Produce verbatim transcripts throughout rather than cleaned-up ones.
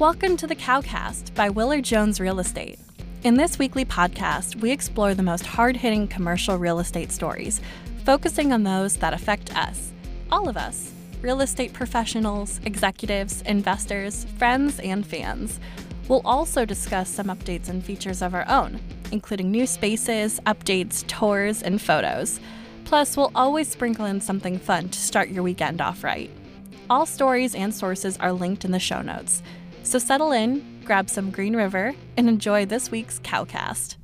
Welcome to the CowCast by Willard Jones Real Estate. In this weekly podcast, we explore the most hard-hitting commercial real estate stories, focusing on those that affect us, all of us, real estate professionals, executives, investors, friends, and fans. We'll also discuss some updates and features of our own, including new spaces, updates, tours, and photos. Plus, we'll always sprinkle in something fun to start your weekend off right. All stories and sources are linked in the show notes. So settle in, grab some Green River, and enjoy this week's CowCast.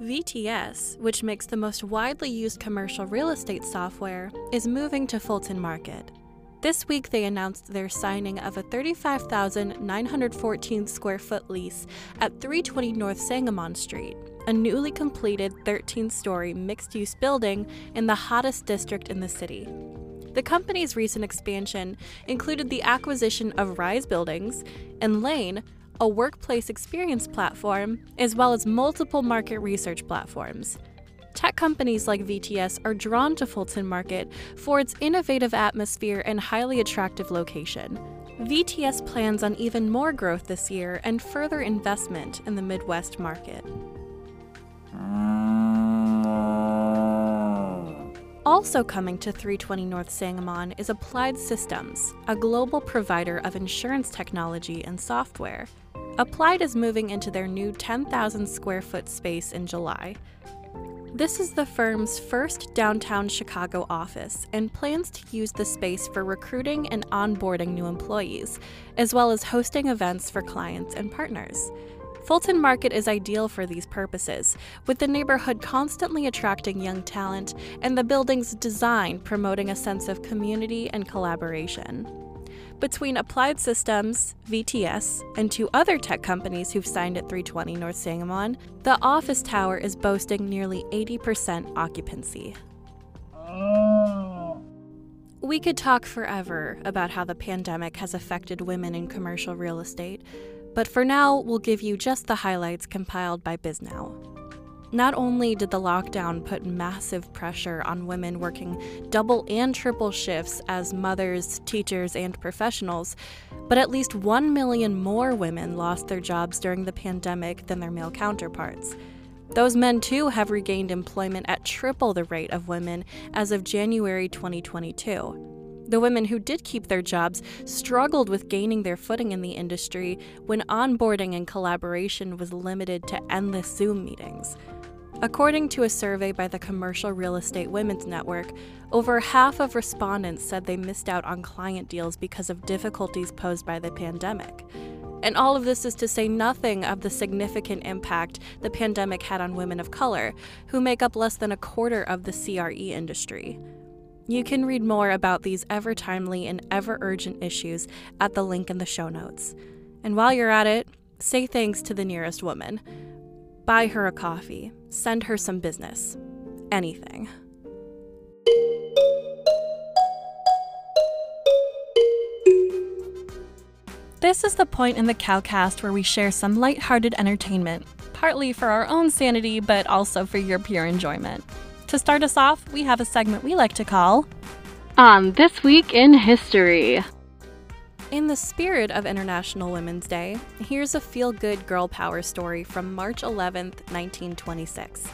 V T S, which makes the most widely used commercial real estate software, is moving to Fulton Market. This week they announced their signing of a thirty-five thousand nine hundred fourteen square foot lease at three twenty North Sangamon Street, a newly completed thirteen-story mixed-use building in the hottest district in the city. The company's recent expansion included the acquisition of Rise Buildings and Lane, a workplace experience platform, as well as multiple market research platforms. Tech companies like V T S are drawn to Fulton Market for its innovative atmosphere and highly attractive location. V T S plans on even more growth this year and further investment in the Midwest market. Also coming to three twenty North Sangamon is Applied Systems, a global provider of insurance technology and software. Applied is moving into their new ten thousand square foot space in July. This is the firm's first downtown Chicago office and plans to use the space for recruiting and onboarding new employees, as well as hosting events for clients and partners. Fulton Market is ideal for these purposes, with the neighborhood constantly attracting young talent and the building's design promoting a sense of community and collaboration. Between Applied Systems, V T S, and two other tech companies who've signed at three twenty North Sangamon, the office tower is boasting nearly eighty percent occupancy. We could talk forever about how the pandemic has affected women in commercial real estate, but for now, we'll give you just the highlights compiled by Bisnow. Not only did the lockdown put massive pressure on women working double and triple shifts as mothers, teachers, and professionals, but at least one million more women lost their jobs during the pandemic than their male counterparts. Those men too have regained employment at triple the rate of women as of January twenty twenty-two. The women who did keep their jobs struggled with gaining their footing in the industry when onboarding and collaboration was limited to endless Zoom meetings. According to a survey by the Commercial Real Estate Women's Network, over half of respondents said they missed out on client deals because of difficulties posed by the pandemic. And all of this is to say nothing of the significant impact the pandemic had on women of color, who make up less than a quarter of the C R E industry. You can read more about these ever-timely and ever-urgent issues at the link in the show notes. And while you're at it, say thanks to the nearest woman. Buy her a coffee. Send her some business. Anything. This is the point in the CowCast where we share some lighthearted entertainment, partly for our own sanity, but also for your pure enjoyment. To start us off, we have a segment we like to call On This Week in History. In the spirit of International Women's Day, here's a feel-good girl power story from March eleventh, nineteen twenty-six.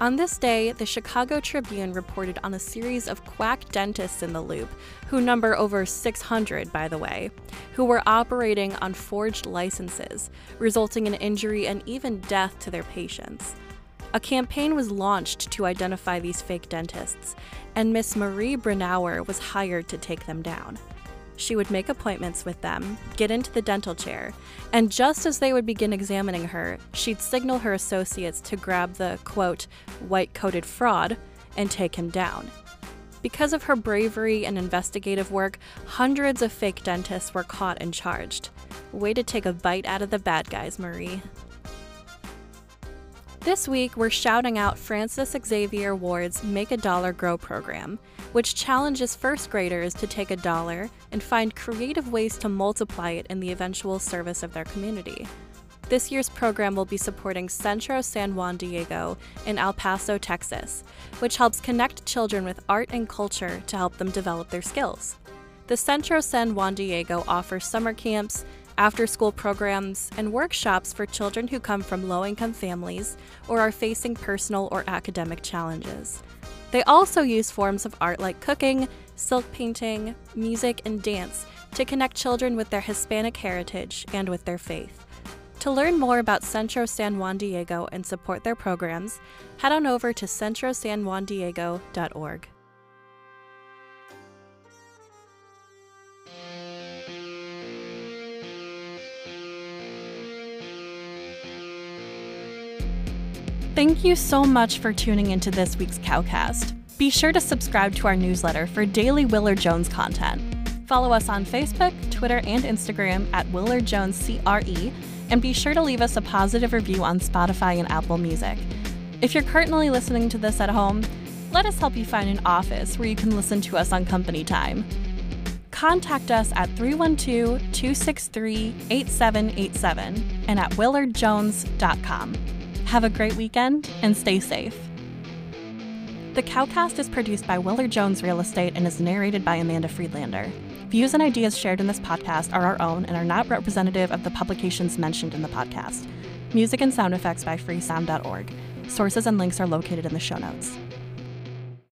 On this day, the Chicago Tribune reported on a series of quack dentists in the Loop, who number over six hundred, by the way, who were operating on forged licenses, resulting in injury and even death to their patients. A campaign was launched to identify these fake dentists, and Miss Marie Brenauer was hired to take them down. She would make appointments with them, get into the dental chair, and just as they would begin examining her, she'd signal her associates to grab the, quote, white-coated fraud and take him down. Because of her bravery and investigative work, hundreds of fake dentists were caught and charged. Way to take a bite out of the bad guys, Marie. This week, we're shouting out Francis Xavier Ward's Make a Dollar Grow program, which challenges first graders to take a dollar and find creative ways to multiply it in the eventual service of their community. This year's program will be supporting Centro San Juan Diego in El Paso, Texas, which helps connect children with art and culture to help them develop their skills. the Centro San Juan Diego offers summer camps, after-school programs, and workshops for children who come from low-income families or are facing personal or academic challenges. They also use forms of art like cooking, silk painting, music, and dance to connect children with their Hispanic heritage and with their faith. To learn more about Centro San Juan Diego and support their programs, head on over to centro san juan diego dot org. Thank you so much for tuning into this week's CowCast. Be sure to subscribe to our newsletter for daily Willard Jones content. Follow us on Facebook, Twitter, and Instagram at Willard Jones C R E, and be sure to leave us a positive review on Spotify and Apple Music. If you're currently listening to this at home, let us help you find an office where you can listen to us on company time. Contact us at three one two, two six three, eight seven eight seven and at willard jones dot com. Have a great weekend and stay safe. The CowCast is produced by Willard Jones Real Estate and is narrated by Amanda Friedlander. Views and ideas shared in this podcast are our own and are not representative of the publications mentioned in the podcast. Music and sound effects by Freesound dot org. Sources and links are located in the show notes.